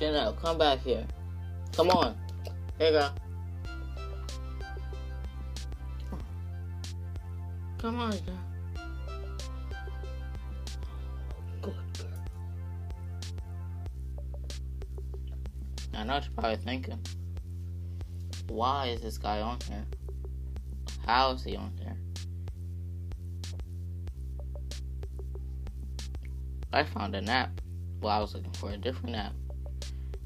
Shut up. Come back here. Come on. Here you go. Come on, girl. Good girl. I know what you're probably thinking. Why is this guy on here? How is he on here? I found an app. Well, I was looking for a different app.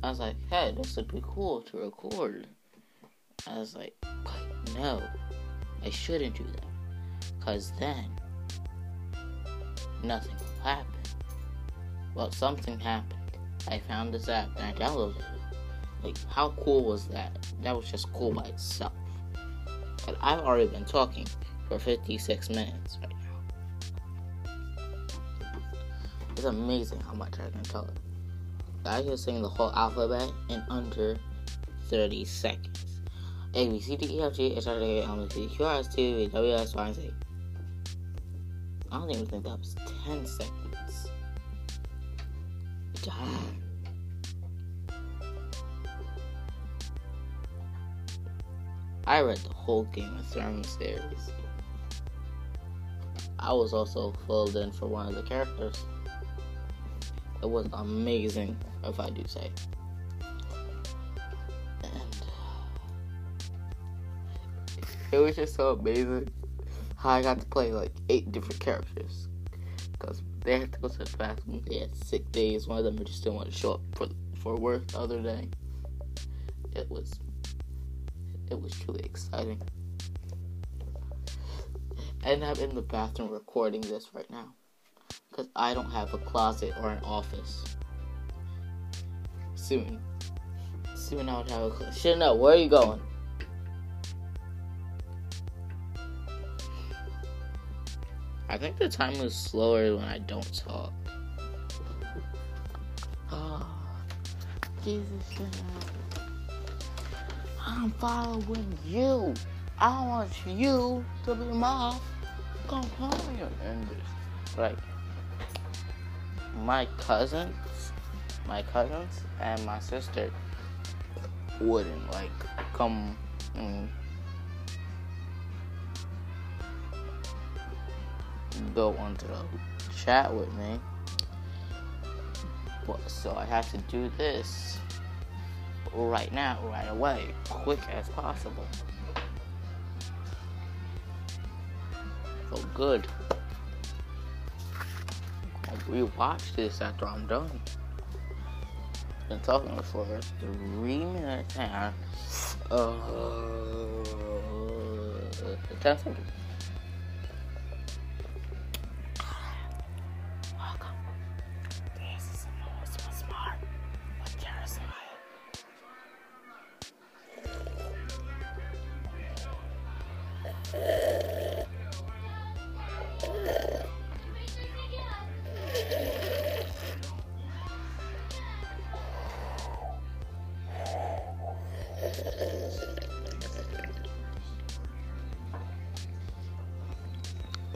I was like, hey, this would be cool to record. I was like, but no, I shouldn't do that. Because then, nothing will happen. Well, something happened. I found this app and I downloaded it. Like, how cool was that? That was just cool by itself. But I've already been talking for 56 minutes right now. It's amazing how much I can talk. I can sing the whole alphabet in under 30 seconds. A, B, C, D, E, F, G, H, I, J, K, L, M, N, P, Q, R, S, T, U, V, W, X, Y, and Z. I don't even think that was 10 seconds. Damn. I read the whole Game of Thrones series. I was also filled in for one of the characters. It was amazing, if I do say. It was just so amazing how I got to play like 8 different characters. Because they had to go to the bathroom. They had sick days. One of them just didn't want to show up for work the other day. It was truly exciting. And I'm in the bathroom recording this right now. Because I don't have a closet or an office. Soon I would have a closet. Shit, no, where are you going? I think the time was slower when I don't talk. Oh, Jesus, I'm following you. I want you to be my companion in this. Like, my cousins, and my sister wouldn't, like, come and go onto the chat with me, so I have to do this right now, right away, quick as possible. Oh, good. I'll rewatch this after I'm done. I've been talking for 3 minutes now. 10 seconds.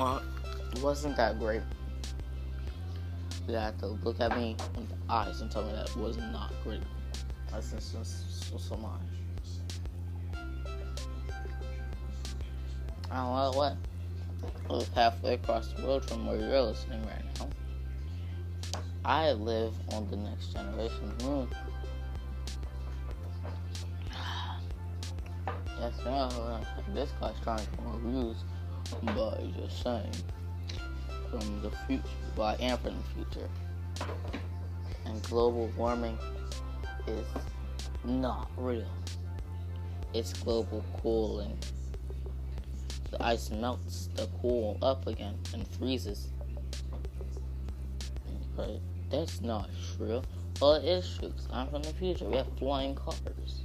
Well, it wasn't that great. You had to look at me in the eyes and tell me that it was not great. That's just so much. I don't know what. I live halfway across the world from where you're listening right now. I live on the next generation moon. Yes, no, this guy's trying to get more views, but just saying, from the future, well, I am from the future, and global warming is not real. It's global cooling. The ice melts the cool up again and freezes. But that's not true. Well, it is true, because I'm from the future. We have flying cars.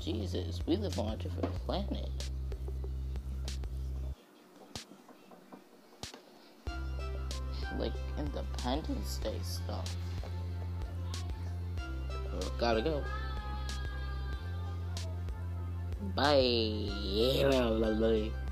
Jesus, we live on a different planet. Like, Independence Day stuff. Well, gotta go. Bye.